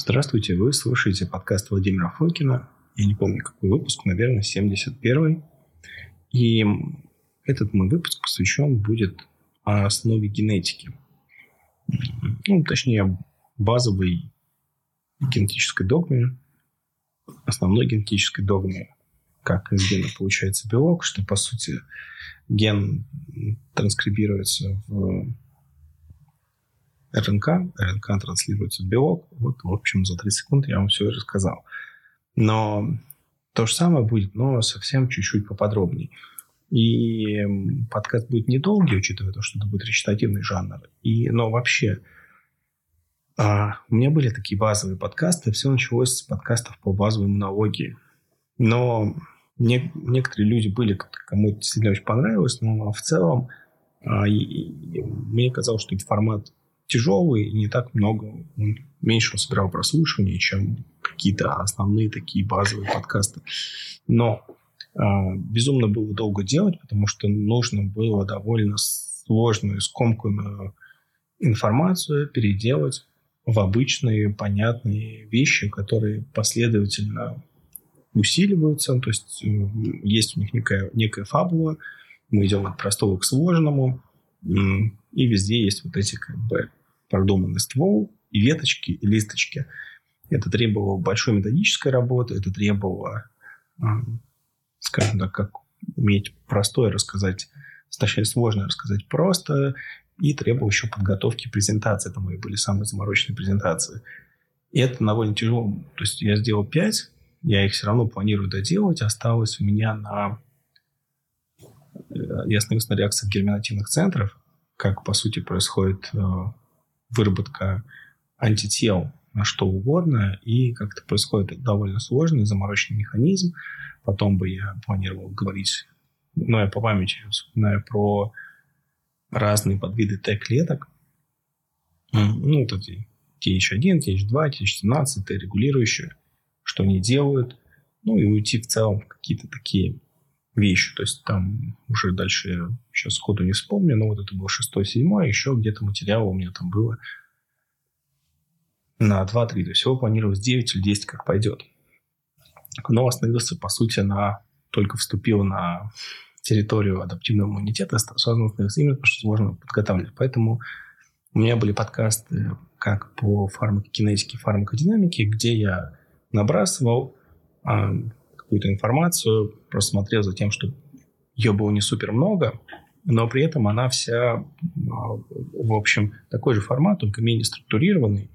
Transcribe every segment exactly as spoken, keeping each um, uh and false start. Здравствуйте, вы слушаете подкаст Владимира Фокина. Я не помню, какой выпуск, наверное, семьдесят первый. И этот мой выпуск посвящен будет основе генетики. Ну, точнее, базовой генетической догме, основной генетической догме, как из гена получается белок, что, по сути, ген транскрибируется в РНК, РНК транслируется в белок. Вот, в общем, за тридцать секунд я вам все рассказал. Но то же самое будет, но совсем чуть-чуть поподробнее. И подкаст будет недолгий, учитывая то, что это будет речитативный жанр. И, но вообще, а, у меня были такие базовые подкасты. Все началось с подкастов по базовой иммунологии. Но не, некоторые люди были, кому это действительно очень понравилось. Но в целом а, и, и, мне казалось, что этот формат тяжелый, и не так много, меньше он собирал прослушивания, чем какие-то основные такие базовые подкасты. Но э, безумно было долго делать, потому что нужно было довольно сложную, скомканную информацию переделать в обычные, понятные вещи, которые последовательно усиливаются. То есть э, есть у них некая, некая фабула, мы идем от простого к сложному, э, и везде есть вот эти как бы продуманный ствол, и веточки, и листочки. Это требовало большой методической работы, это требовало, скажем так, как уметь простое рассказать, точнее, сложное рассказать просто, и требовало еще подготовки презентации. Это мои были самые замороченные презентации. И это довольно тяжело. То есть я сделал пять, я их все равно планирую доделать. Осталось у меня на... Я остановился на реакциях герминативных центров, как, по сути, происходит выработка антител на что угодно, и как-то происходит довольно сложный, замороченный механизм. Потом бы я планировал говорить, но я по памяти вспоминаю про разные подвиды Т-клеток. Ну, вот эти Т Х один, Т Х два, Т Х семнадцать, Т-регулирующие, что они делают. Ну, и уйти в целом в какие-то такие вещи. То есть там уже дальше я сейчас сходу не вспомню, но вот это был шестой, седьмой, еще где-то материала у меня там было на два-три. То есть всего планировалось девять или десять, как пойдет. Но остановился, по сути, на... Только вступил на территорию адаптивного иммунитета, сразу остановился именно, потому что сложно подготавливать. Поэтому у меня были подкасты как по фармакокинетике, фармакодинамике, где я набрасывал а, какую-то информацию, просто смотрел за тем, что ее было не супер много, но при этом она вся, в общем, такой же формат, только менее структурированный,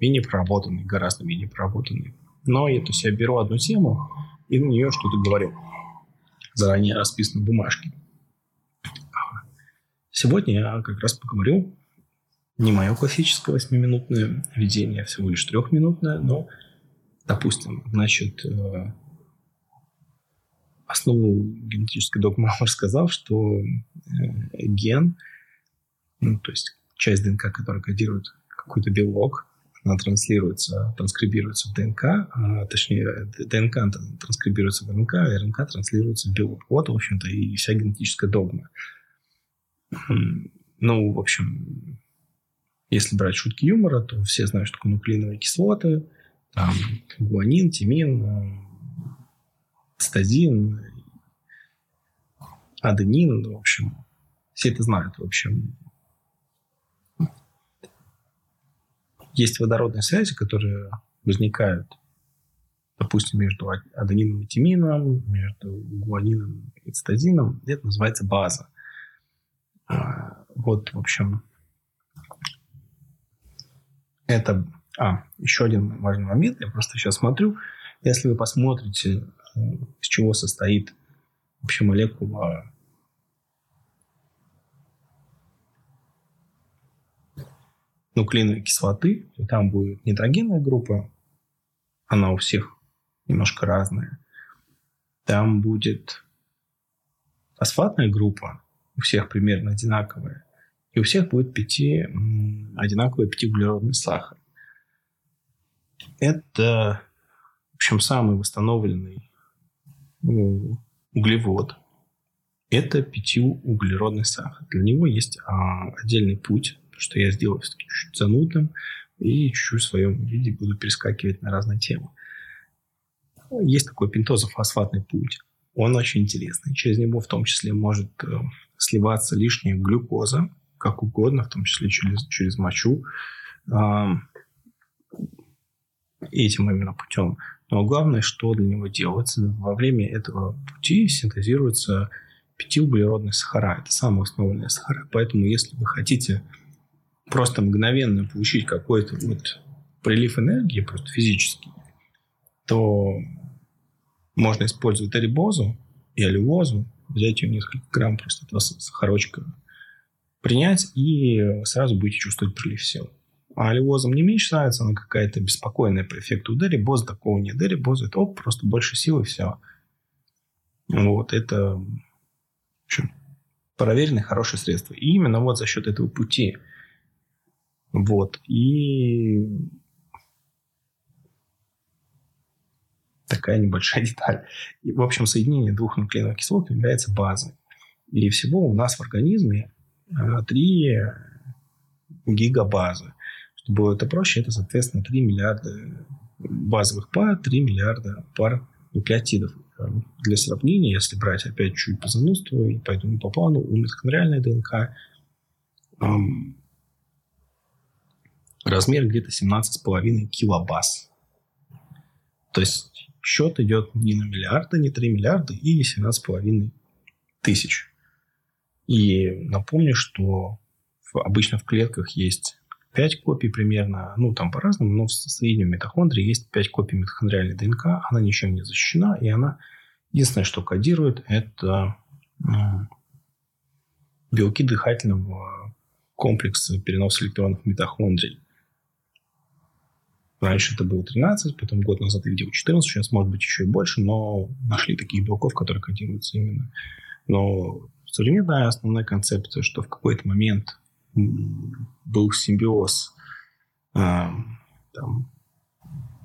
менее проработанный, гораздо менее проработанный. Но я, то есть, я беру одну тему и на нее что-то говорю. Заранее расписано в бумажке. Сегодня я как раз поговорю не мое классическое восьмиминутное введение, а всего лишь трехминутное, но, допустим, значит, основу генетической догмы рассказал, что ген, ну, то есть часть ДНК, которая кодирует какой-то белок, она транслируется, транскрибируется в ДНК, а, точнее, ДНК транскрибируется в РНК, а РНК транслируется в белок. Вот, в общем-то, и вся генетическая догма. Ну, в общем, если брать шутки юмора, то все знают, что такое нуклеиновые кислоты, там, гуанин, тимин, цитозин, аденин, в общем, все это знают, в общем. Есть водородные связи, которые возникают, допустим, между аденином и тимином, между гуанином и цитозином. Это называется база. Вот, в общем, это... А, еще один важный момент. Я просто сейчас смотрю. Если вы посмотрите, из чего состоит вообще молекула... нуклеиновой кислоты, то там будет нитрогенная группа, она у всех немножко разная. Там будет фосфатная группа, у всех примерно одинаковая, и у всех будет пяти, одинаковый пятиуглеродный сахар. Это, в общем, самый восстановленный углевод. Это пятиуглеродный сахар. Для него есть а, отдельный путь, что я сделал все-таки чуть занудным. и еще в своем виде буду перескакивать на разные темы. Есть такой пентозофосфатный путь. Он очень интересный. Через него в том числе может э, сливаться лишняя глюкоза, как угодно, в том числе через, через мочу. Э, этим именно путем. Но главное, что для него делается. Во время этого пути синтезируются пятиуглеродные сахара. Это самые основные сахара. Поэтому, если вы хотите просто мгновенно получить какой-то вот прилив энергии, просто физически, то можно использовать рибозу и алюлозу, взять ее несколько грамм просто этого сахарочка, принять и сразу будете чувствовать прилив сил. А алюлозам не меньше нравится, она какая-то беспокойная по эффекту дерибоза, такого нет. Дерибоза – это оп, просто больше силы и все. Вот, это в общем, проверенное хорошее средство. И именно вот за счет этого пути. Вот, и такая небольшая деталь. И, в общем, соединение двух нуклеиновых кислот является базой. И всего у нас в организме три гигабазы. Чтобы было это проще, это, соответственно, три миллиарда базовых пар, три миллиарда пар нуклеотидов. Для сравнения, если брать опять чуть по занудству и пойду по плану, у митохондриальной ДНК эм, размер где-то семнадцать с половиной килобаз. То есть счет идет не на миллиарды, не три миллиарда и семнадцать с половиной тысяч. И напомню, что в, обычно в клетках есть пять копий примерно, ну там по-разному, но в среднем митохондрии есть пять копий митохондриальной ДНК, она ничем не защищена, и она единственное, что кодирует, это ну, белки дыхательного комплекса переноса электронов в митохондрии. Раньше это было тринадцать, потом год назад я видел четырнадцать, сейчас может быть еще и больше, но нашли таких белков, которые кодируются именно. Но современная основная концепция, что в какой-то момент был симбиоз э, там,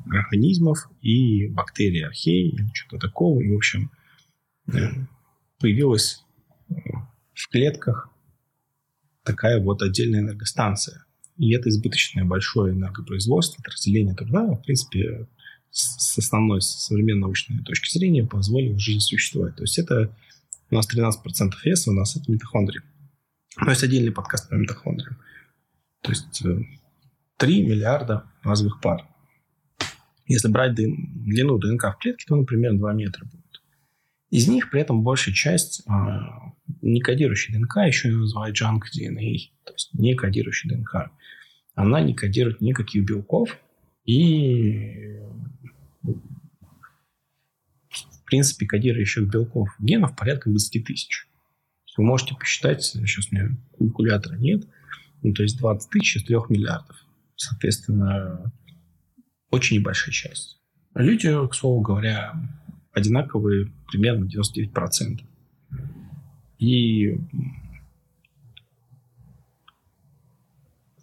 организмов и бактерий, архей, или что-то такого. И, в общем, э, появилась в клетках такая вот отдельная энергостанция. И это избыточное большое энергопроизводство, это разделение труда, в принципе, с основной с современной научной точки зрения позволило жизни существовать. То есть это у нас тринадцать процентов веса, у нас это митохондрии. То есть отдельный подкаст по митохондриям. То есть три миллиарда базовых пар. Если брать длину ДНК в клетке, то, например, два метра будет. Из них при этом большая часть а, некодирующей ДНК, еще называют junk ди эн эй, то есть некодирующая ДНК. Она не кодирует никаких белков и, в принципе, кодирующих белков генов порядка двадцать тысяч. Вы можете посчитать, сейчас у меня калькулятора нет, ну, то есть двадцать тысяч из трёх миллиардов. Соответственно, очень небольшая часть. Люди, к слову говоря, одинаковые примерно девяносто девять процентов. И,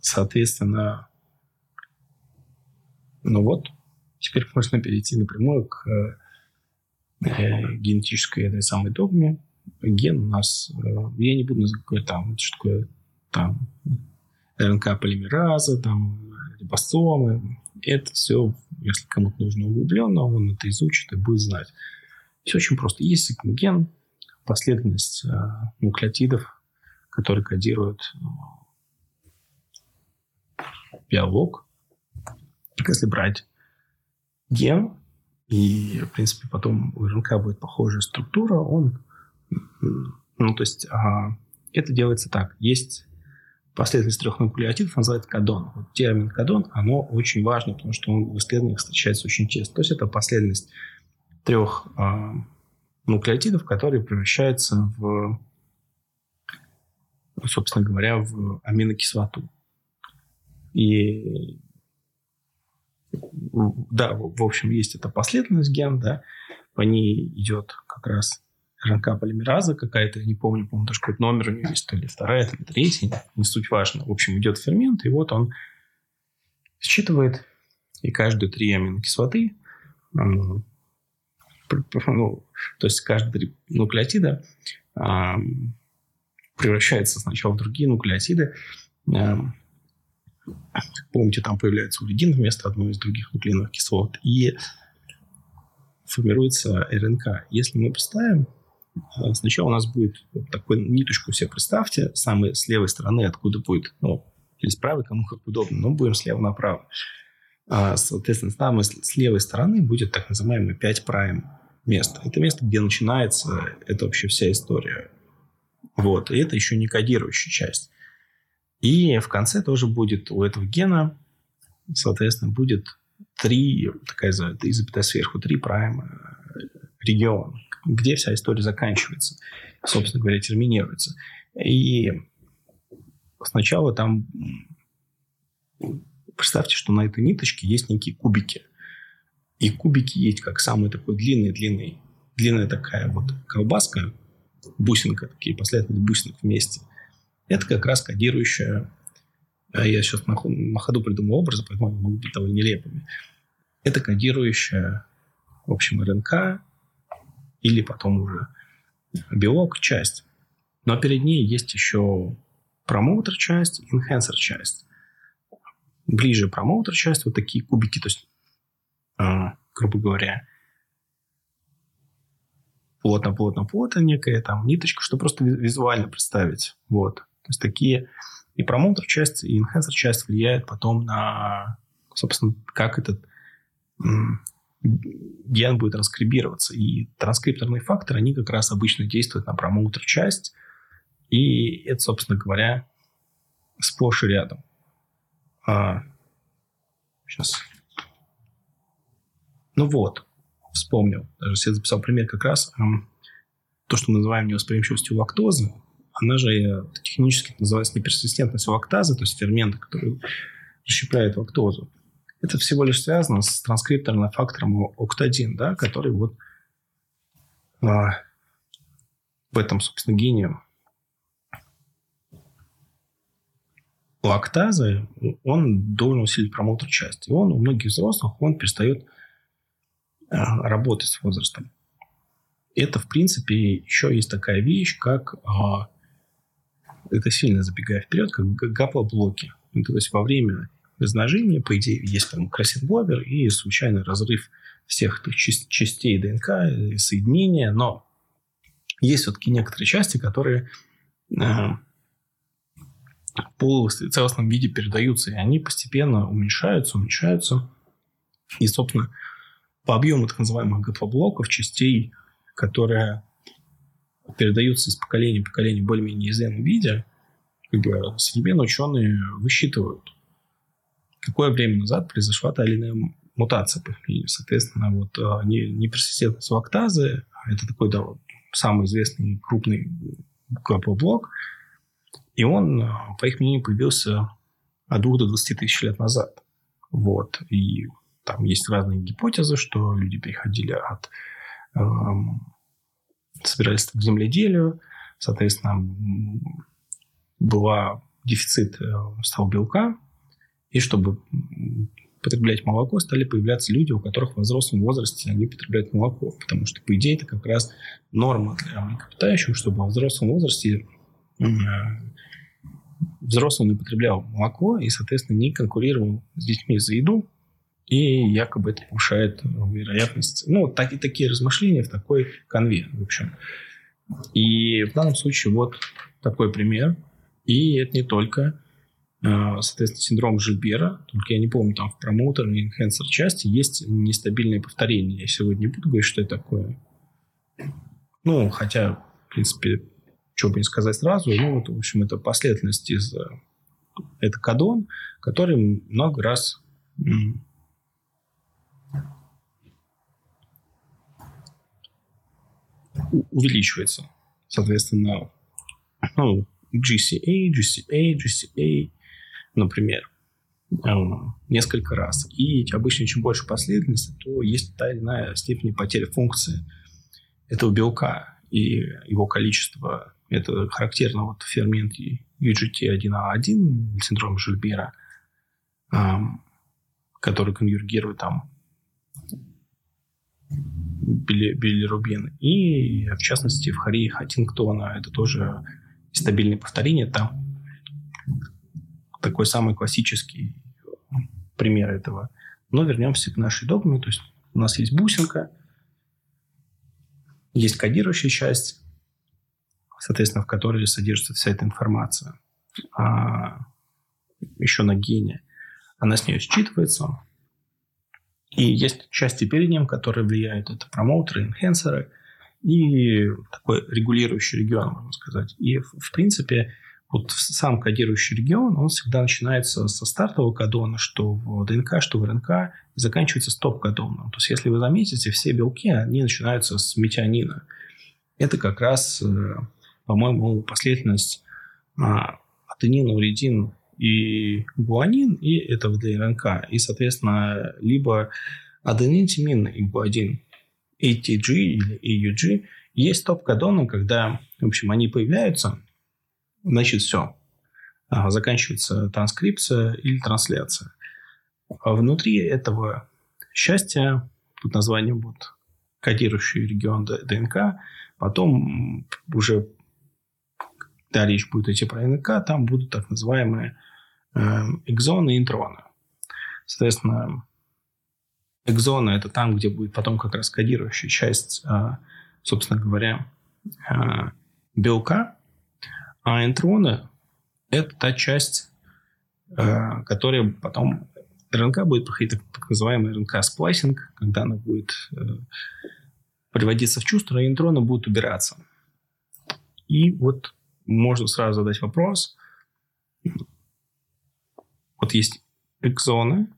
соответственно, ну вот, теперь можно перейти напрямую к э, генетической этой самой догме. Ген у нас, я не буду называть там, что такое там РНК-полимераза, там рибосомы. Это все, если кому-то нужно углубленно, он это изучит и будет знать. Все очень просто. Есть ген, последовательность нуклеотидов, которые кодируют белок. Если брать ген, и, в принципе, потом у РНК будет похожая структура, он Ну, то есть а, это делается так. Есть последовательность трех нуклеотидов, называется кодон. Вот термин кодон, оно очень важно, потому что он в исследованиях встречается очень часто. То есть это последовательность трех а, нуклеотидов, которые превращаются в, собственно говоря, в аминокислоту. И да, в общем, есть эта последовательность ген, да, по ней идет как раз РНК-полимераза какая-то, я не помню, помню, даже какой-то номер у нее есть, то ли вторая, то ли третья, не суть важно. В общем, идет фермент, и вот он считывает, и каждые три аминокислоты, ну, то есть каждые три нуклеотида а, превращается сначала в другие нуклеотиды, а, Помните, там появляется уридин вместо одной из других нуклеиновых кислот. И формируется РНК. Если мы представим, сначала у нас будет вот такую ниточку, себе представьте, самой с левой стороны, откуда будет, ну, или с правой, кому как удобно, но будем слева направо. Соответственно, там с левой стороны будет так называемое пять прайм место. Это место, где начинается, это вообще вся история. Вот. И это еще не кодирующая часть. И в конце тоже будет у этого гена, соответственно, будет три, такая запятая сверху, три прайма региона, где вся история заканчивается, собственно говоря, терминируется. И сначала там... Представьте, что на этой ниточке есть некие кубики. И кубики есть как самый такой длинный-длинный, длинная такая вот колбаска, бусинка, такие последовательные бусинок вместе. Это как раз кодирующая... Я сейчас на, на ходу придумал образы, поэтому они могут быть довольно нелепыми. Это кодирующая, в общем, РНК или потом уже белок, часть. Но перед ней есть еще промоутер-часть, энхансер-часть. Ближе промоутер-часть, вот такие кубики, то есть, э, грубо говоря, плотно-плотно-плотно некая там ниточка, чтобы просто визуально представить. Вот. То есть такие... И промоутер-часть, и энхансер-часть влияет потом на, собственно, как этот ген будет транскрибироваться. И транскрипторные факторы, они как раз обычно действуют на промоутер-часть. И это, собственно говоря, сплошь и рядом. А, сейчас. Ну вот, вспомнил. Даже я записал пример как раз. То, что мы называем невосприимчивостью лактозы, она же технически называется неперсистентность лактазы, то есть фермента, который расщепляет лактозу. Это всего лишь связано с транскрипторным фактором октадин, да, который вот а, в этом, собственно, гене лактазы, он должен усилить промоутер-часть. И он у многих взрослых, он перестает а, работать с возрастом. Это, в принципе, еще есть такая вещь, как... А, это сильно забегая вперед, как гаплоблоки. То есть во время размножения, по идее, есть там кроссинглобер и случайный разрыв всех этих частей ДНК и соединения, но есть все-таки некоторые части, которые в э, целостном виде передаются, и они постепенно уменьшаются, уменьшаются. И, собственно, по объему так называемых гаплоблоков, частей, которые... передаются из поколения в поколение в более-менее неизменном виде, как бы современные ученые высчитывают, какое время назад произошла та или иная мутация. И, соответственно, вот неперсистентность лактазы, это такой да, вот, самый известный крупный гаплоблок, и он, по их мнению, появился от двух до двадцати тысяч лет назад. Вот. И там есть разные гипотезы, что люди переходили от... Эм, собирались к земледелию, соответственно, был дефицит, стал белка, и чтобы потреблять молоко, стали появляться люди, у которых в взрослом возрасте они потребляют молоко, потому что, по идее, это как раз норма для млекопитающих, чтобы во взрослом возрасте взрослый не потреблял молоко и, соответственно, не конкурировал с детьми за еду, и якобы это повышает вероятность. Ну, так, и такие размышления в такой конве, в общем. И в данном случае вот такой пример. И это не только, соответственно, синдром Жильбера. Только я не помню, там в промоутер и энхансер части есть нестабильные повторения. Я сегодня не буду говорить, что это такое. Ну, хотя, в принципе, чего бы не сказать сразу. Ну, вот, в общем, это последовательность из... Это кодон, который много раз... увеличивается. Соответственно, ну, джи си эй, джи си эй, джи си эй, например, несколько раз. И обычно, чем больше последовательности, то есть та или иная степень потери функции этого белка и его количество. Это характерно вот фермент ю джи ти один эй один, синдром Жильбера, который конъюгирует там билирубин. И, в частности, в хорее Хантингтона это тоже стабильное повторение. Там такой самый классический пример этого. Но вернемся к нашей догме. То есть у нас есть бусинка, есть кодирующая часть, соответственно, в которой содержится вся эта информация. А еще на гене. Она с нее считывается. И есть части перед ним, которые влияют. Это промоутеры, энхенсеры и такой регулирующий регион, можно сказать. И, в принципе, вот сам кодирующий регион, он всегда начинается со стартового кодона, что в ДНК, что в РНК, и заканчивается стоп-кодоном. То есть, если вы заметите, все белки, они начинаются с метионина. Это как раз, по-моему, последовательность аденин, уридин и гуанин, и это для РНК. И, соответственно, либо аденин, тимин и гуадин, эй ти джи или эй ю джи, есть стоп-кодоны, когда, в общем, они появляются, значит, все. Заканчивается транскрипция или трансляция. Внутри этого счастья, под названием вот кодирующий регион ДНК, потом уже, когда речь будет идти про РНК, там будут так называемые экзоны и интроны. Соответственно, экзоны – это там, где будет потом как раз кодирующая часть, собственно говоря, белка. А интроны – это та часть, которая потом… РНК будет проходить так называемый РНК-сплайсинг, когда она будет приводиться в чувство, а интроны будут убираться. И вот можно сразу задать вопрос. Вот есть экзоны,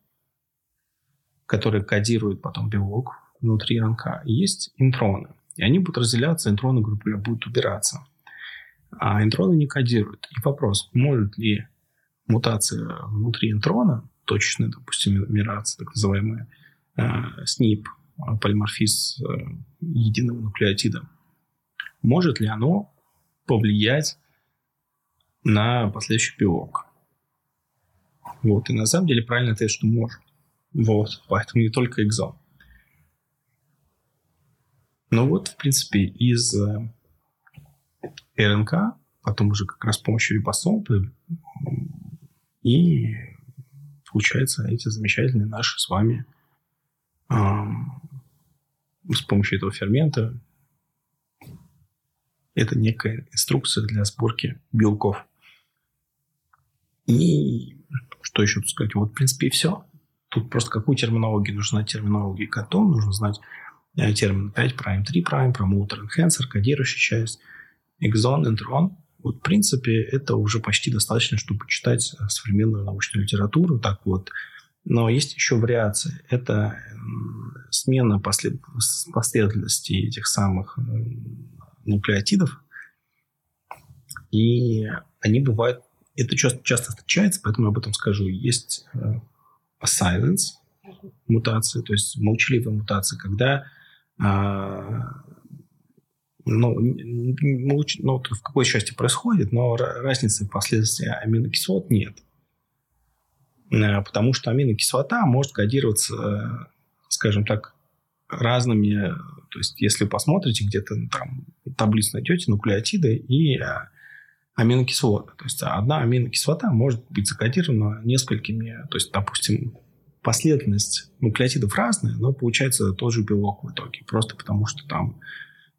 которые кодируют потом белок внутри РНК. Есть интроны. И они будут разделяться, интроны, грубо говоря, будут убираться. А интроны не кодируют. И вопрос, может ли мутация внутри интрона, точечная, допустим, мирация, так называемая, э, эс эн пэ, полиморфизм э, единого нуклеотида, может ли оно повлиять на последующий белок? Вот. И на самом деле правильный ответ, что может. Вот. Поэтому не только экзон. Ну вот, в принципе, из... Э, РНК, потом уже как раз с помощью рибосом, и получаются эти замечательные наши с вами э, с помощью этого фермента. Это некая инструкция для сборки белков. И что еще тут сказать? Вот, в принципе, и все. Тут просто какую терминологию? Нужно знать терминологию Катон, нужно знать э, термин пять прайм, три прайм, промоутер, энхенсер, кодирующая часть, экзон, интрон. Вот, в принципе, это уже почти достаточно, чтобы почитать современную научную литературу. Так вот. Но есть еще вариации. Это смена послед... последовательности этих самых нуклеотидов. И они бывают... Это часто, часто встречается, поэтому я об этом скажу. Есть silence мутации, то есть молчаливые мутации, когда... Ну, ну, в какой части происходит, но разницы в последствии аминокислот нет. Потому что аминокислота может кодироваться, скажем так, разными... То есть, если вы посмотрите, где-то там таблицу найдете, нуклеотиды и аминокислоты. То есть, одна аминокислота может быть закодирована несколькими... То есть, допустим, последовательность нуклеотидов разная, но получается тот же белок в итоге. Просто потому что там...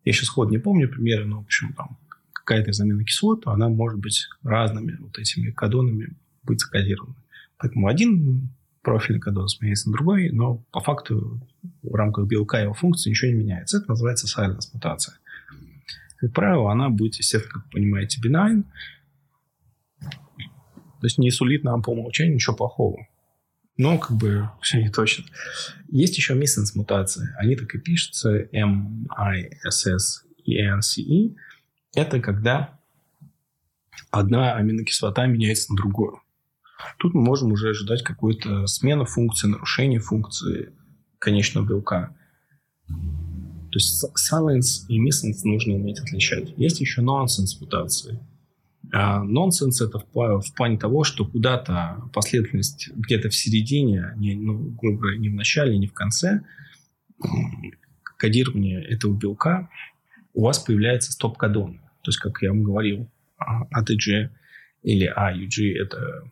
Я сейчас сходу не помню примеры, но, в общем, там какая-то из аминокислот, она может быть разными вот этими кодонами быть закодирована. Поэтому один профиль кодон сменяется на другой, но по факту в рамках белка его функции ничего не меняется. Это называется silence мутация. Как правило, она будет, естественно, как понимаете, benign. То есть не сулит нам по умолчанию ничего плохого. Но как бы все не точно. Есть еще missense мутации. Они так и пишутся. эм ай эс эс и эн си и. Это когда одна аминокислота меняется на другую. Тут мы можем уже ожидать какую-то смену функции, нарушение функции конечного белка. То есть silence и missense нужно уметь отличать. Есть еще nonsense мутации. Нонсенс uh, – это в, в плане того, что куда-то последовательность где-то в середине, не, ну, грубо говоря, не в начале, не в конце кодирования этого белка у вас появляется стоп-кодон. То есть, как я вам говорил, эй ти джи или эй ю джи – это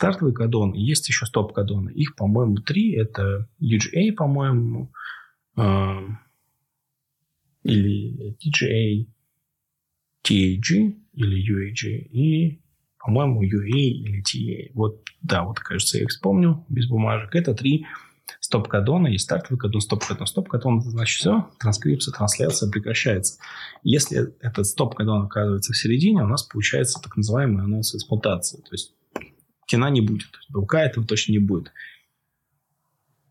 стартовый кодон, есть еще стоп-кодоны. Их, по-моему, три. Это ю джи эй, по-моему, э, или ти джи эй, ти эй джи или ю эй джи и, по-моему, ю эй или ти эй. Вот, да, вот, кажется, я их вспомнил без бумажек. Это три стоп-кодона и стартовый кодон, стоп-кодон. Стоп-кодон, это значит все, транскрипция, трансляция прекращается. Если этот стоп-кодон оказывается в середине, у нас получается так называемая анонсис мутация. То есть кина не будет, то есть белка этого точно не будет.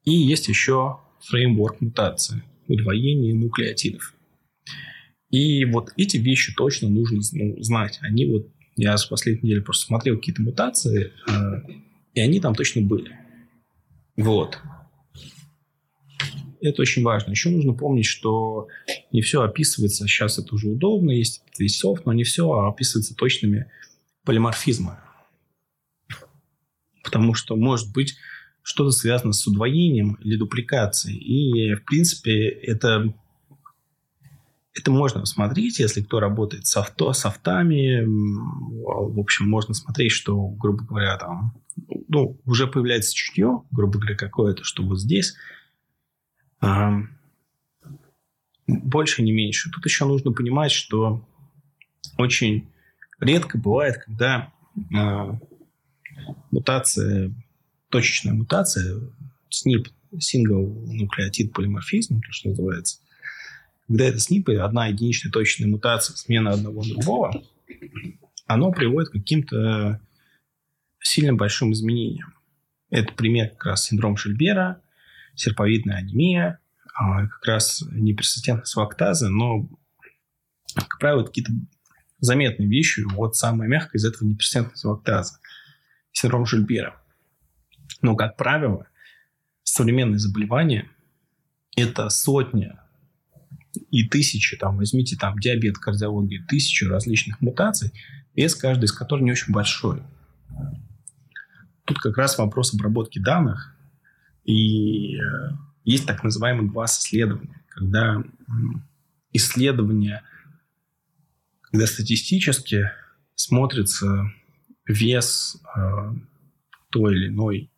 И есть еще фреймворк мутации, удвоение нуклеотидов. И вот эти вещи точно нужно, ну, знать. Они вот, я в последней неделе просто смотрел какие-то мутации, э, и они там точно были. Вот. Это очень важно. Еще нужно помнить, что не все описывается, сейчас это уже удобно, есть весь софт, но не все описывается точными полиморфизмами. Потому что, может быть, что-то связано с удвоением или дупликацией. И, в принципе, это, это можно смотреть, если кто работает с софто, софтами. В общем, можно смотреть, что, грубо говоря, там, ну, уже появляется чутье, грубо говоря, какое-то, что вот здесь... А, больше, не меньше. Тут еще нужно понимать, что очень редко бывает, когда а, мутация, точечная мутация, эс эн пи, Single Nucleotide Polymorphism, то, что называется, когда это эс эн пи, одна единичная точечная мутация, смена одного другого, оно приводит к каким-то сильно большим изменениям. Это пример как раз синдром Шильбера, серповидная анемия, как раз неперсистентность лактазы, но, как правило, какие-то заметные вещи. Вот самая мягкая из этого неперсистентность лактазы, синдром Жильбера. Но, как правило, современные заболевания – это сотни и тысячи, там, возьмите там, диабет, кардиологию, тысячи различных мутаций, вес каждой из которых не очень большой. Тут как раз вопрос обработки данных. И есть так называемый глаз-исследование, когда исследование, когда статистически смотрится вес э, той или иной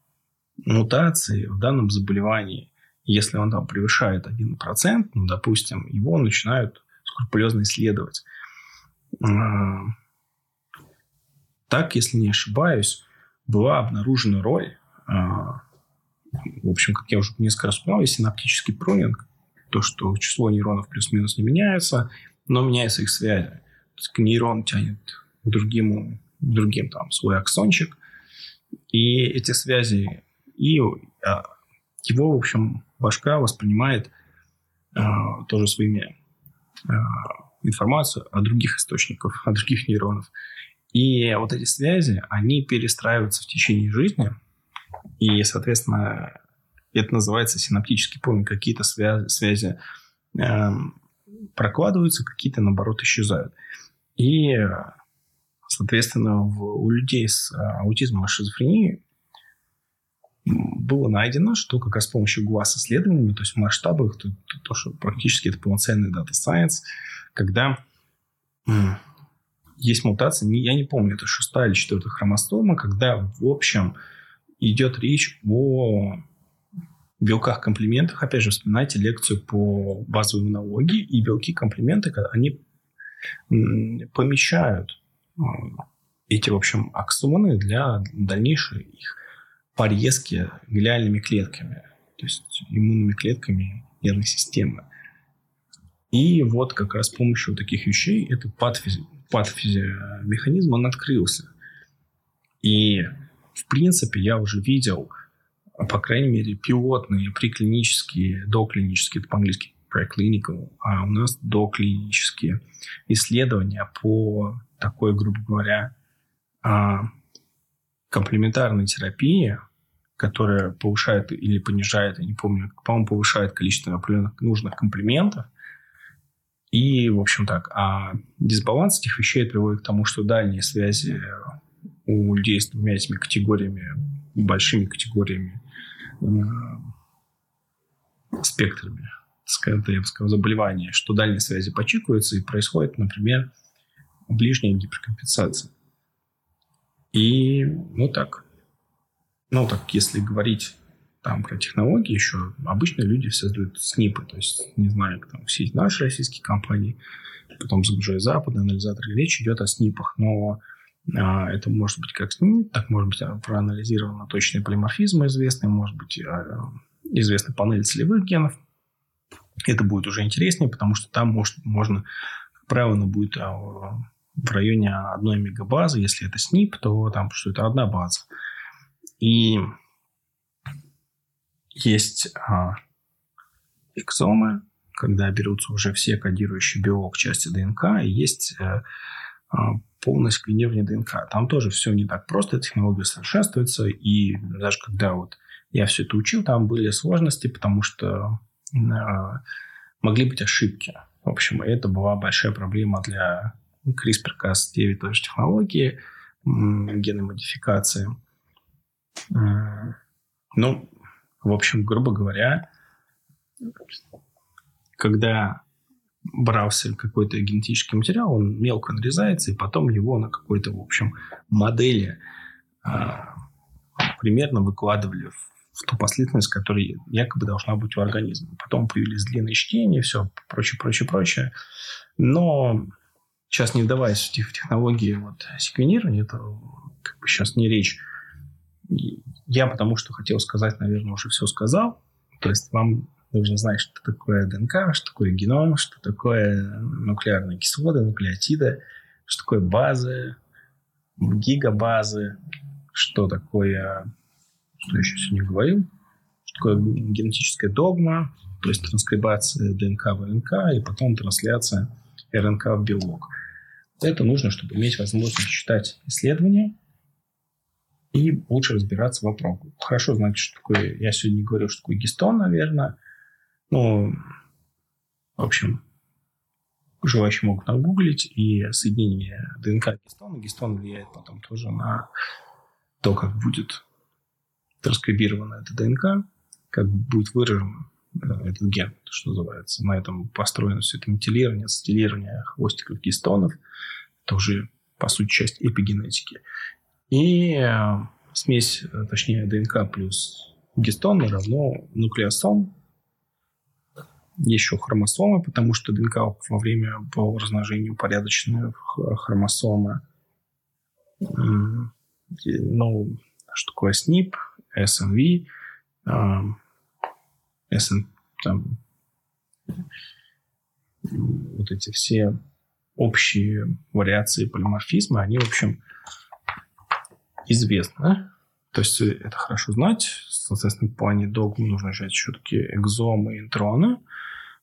мутации в данном заболевании. Если он там превышает один процент, ну, допустим, его начинают скрупулезно исследовать. Э, так, если не ошибаюсь, была обнаружена роль... Э, В общем, как я уже несколько раз упоминал, синаптический прунинг, то, что число нейронов плюс-минус не меняется, но меняются их связи. То есть нейрон тянет к другим, другим там, свой аксончик, и эти связи, и его, в общем, башка воспринимает э, тоже своими э, информацию о других источниках, о других нейронов. И вот эти связи, они перестраиваются в течение жизни. И, соответственно, это называется синаптический прунинг. Какие-то связи, связи э, прокладываются, какие-то, наоборот, исчезают. И, соответственно, в, у людей с аутизмом и шизофренией было найдено, что как раз с помощью глаз-исследований, то есть в масштабах, то, то, что практически это полноценный дата-сайенс, когда э, есть мутации, не, я не помню, это шестая или четвертая хромосома, когда, в общем... Идет речь о белках-комплементах. Опять же, вспоминайте лекцию по базовой иммунологии. И белки-комплементы, они помещают эти, в общем, аксоны для дальнейшей их порезки глиальными клетками. То есть иммунными клетками нервной системы. И вот как раз с помощью таких вещей этот патофизи- патофизиомеханизм, он открылся. И... В принципе, я уже видел, по крайней мере, пилотные, преклинические, доклинические, это по-английски preclinical, а у нас доклинические исследования по такой, грубо говоря, комплементарной терапии, которая повышает или понижает, я не помню, по-моему, повышает количество определенных нужных комплементов. И, в общем, так. А дисбаланс этих вещей приводит к тому, что дальние связи... у людей с двумя этими категориями, большими категориями, э, спектрами, скажем так, заболевания, что дальние связи почикаются и происходит, например, ближняя гиперкомпенсация. И, ну так, Ну, так если говорить там про технологии еще, обычно люди создают снипы, то есть, не знаю, там, все наши российские компании, потом загружают западные анализаторы, речь идет о снипах, но а, это может быть как снип, так может быть проанализировано точные полиморфизмы известные, может быть а, известна панель целевых генов, это будет уже интереснее, потому что там может, можно, как правило, будет а, в районе одной мегабазы, если это снип, то там что это одна база. И есть а, экзомы, когда берутся уже все кодирующие белок части ДНК, и есть а, а, полное сканирование ДНК. Там тоже все не так просто, технология совершенствуется, и даже когда вот я все это учил, там были сложности, потому что а, могли быть ошибки. В общем, это была большая проблема для CRISPR-Cas девять, той же технологии, генной модификации. Ну, в общем, грубо говоря, когда брался какой-то генетический материал, он мелко нарезается, и потом его на какой-то, в общем, модели а, примерно выкладывали в, в ту последовательность, которая якобы должна быть у организма. Потом появились длинные чтения, все прочее, прочее, прочее. Но сейчас, не вдаваясь в технологии вот, секвенирования, это как бы сейчас не речь. Я потому что хотел сказать, наверное, уже все сказал. То есть вам нужно знать, что такое ДНК, что такое геном, что такое нуклеарные кислоты, нуклеотиды, что такое базы, гигабазы, что такое, что я еще сегодня говорил, что такое генетическая догма, то есть транскрибация ДНК в РНК и потом трансляция РНК в белок. Это нужно, чтобы иметь возможность читать исследования и лучше разбираться в вопросе. Хорошо, значит, что такое... Я сегодня не говорил, что такое гистон, наверное. Ну, в общем, желающие могут нагуглить. И соединение ДНК гистона. Гистон влияет потом тоже на то, как будет транскрибирована эта ДНК, как будет выражен этот ген, что называется. На этом построено все это метилирование, сетилирование хвостиков гистонов. Это уже, по сути, часть эпигенетики. И смесь, точнее, ДНК плюс гистон равно нуклеосом. Еще хромосомы, потому что ДНК во время по размножению упорядоченные хромосомы. Ну, что такое снп, эс эн ви, эс эн пи, там, вот эти все общие вариации полиморфизма, они, в общем, известно. То есть это хорошо знать. Соответственно, в плане догмы нужно знать все-таки экзомы и интроны.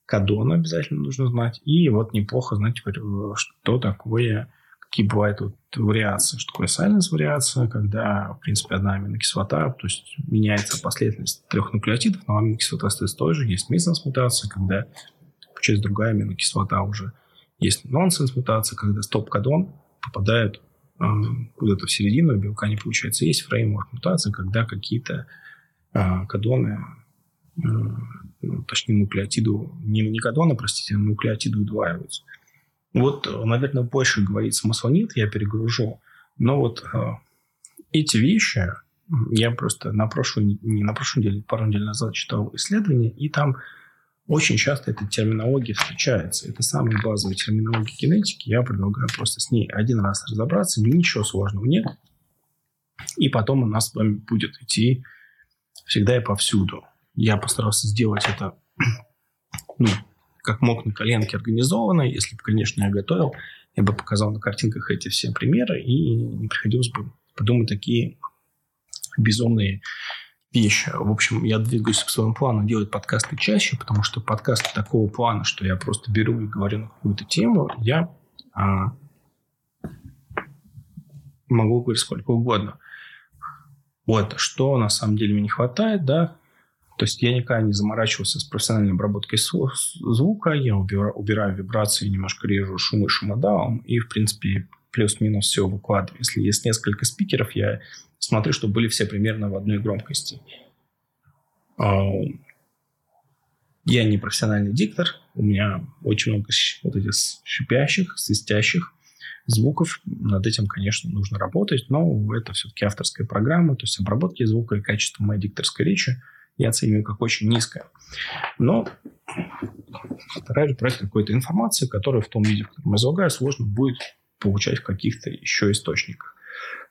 Кодоны обязательно нужно знать. И вот неплохо знать, что такое, какие бывают вот вариации. Что такое silence вариация, когда, в принципе, одна аминокислота, то есть меняется последовательность трех нуклеотидов, но аминокислота остается той же. Есть миссенс мутация, когда через другая аминокислота уже. Есть нонсенс мутация, когда стоп-кодон попадает куда-то в середину, а белка не получается. Есть фреймворк мутации, когда какие-то а, кодоны, а, ну, точнее, нуклеотиды, не, не кодоны, простите, а нуклеотиды удваиваются. Вот, наверное, больше говорить смысла нет, я перегружу. Но вот а, эти вещи, я просто на прошлой, не на прошлой неделе, пару недель назад читал исследования, и там очень часто эта терминология встречается. Это самая базовая терминология генетики. Я предлагаю просто с ней один раз разобраться. Ничего сложного нет. И потом у нас с вами будет идти всегда и повсюду. Я постарался сделать это, ну, как мог, на коленке организованно. Если бы, конечно, я готовил, я бы показал на картинках эти все примеры. И не приходилось бы подумать такие безумные вещи. В общем, я двигаюсь к своему плану делать подкасты чаще, потому что подкасты такого плана, что я просто беру и говорю на какую-то тему, я а, могу говорить сколько угодно. Вот, что на самом деле мне не хватает, да. То есть я никогда не заморачивался с профессиональной обработкой звука, я убираю, убираю вибрации, немножко режу шумы шумодавом и, в принципе, плюс-минус все выкладываю. Если есть несколько спикеров, я смотрю, чтобы были все примерно в одной громкости. Я не профессиональный диктор. У меня очень много вот этих шипящих, свистящих звуков. Над этим, конечно, нужно работать, но это все-таки авторская программа, то есть обработки звука и качество моей дикторской речи я оцениваю как очень низкое. Но стараюсь брать какую-то информацию, которую в том виде, в котором я излагаю, сложно будет получать в каких-то еще источниках.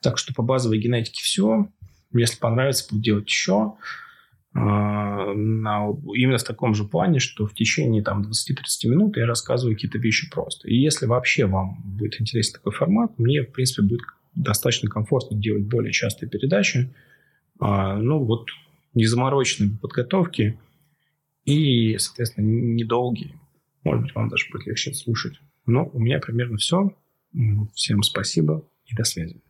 Так что по базовой генетике все. Если понравится, буду делать еще. Именно в таком же плане, что в течение там, двадцати тридцати минут я рассказываю какие-то вещи просто. И если вообще вам будет интересен такой формат, мне, в принципе, будет достаточно комфортно делать более частые передачи. Ну, вот незамороченные подготовки и, соответственно, недолгие. Может быть, вам даже будет легче слушать. Но у меня примерно все. Всем спасибо и до связи.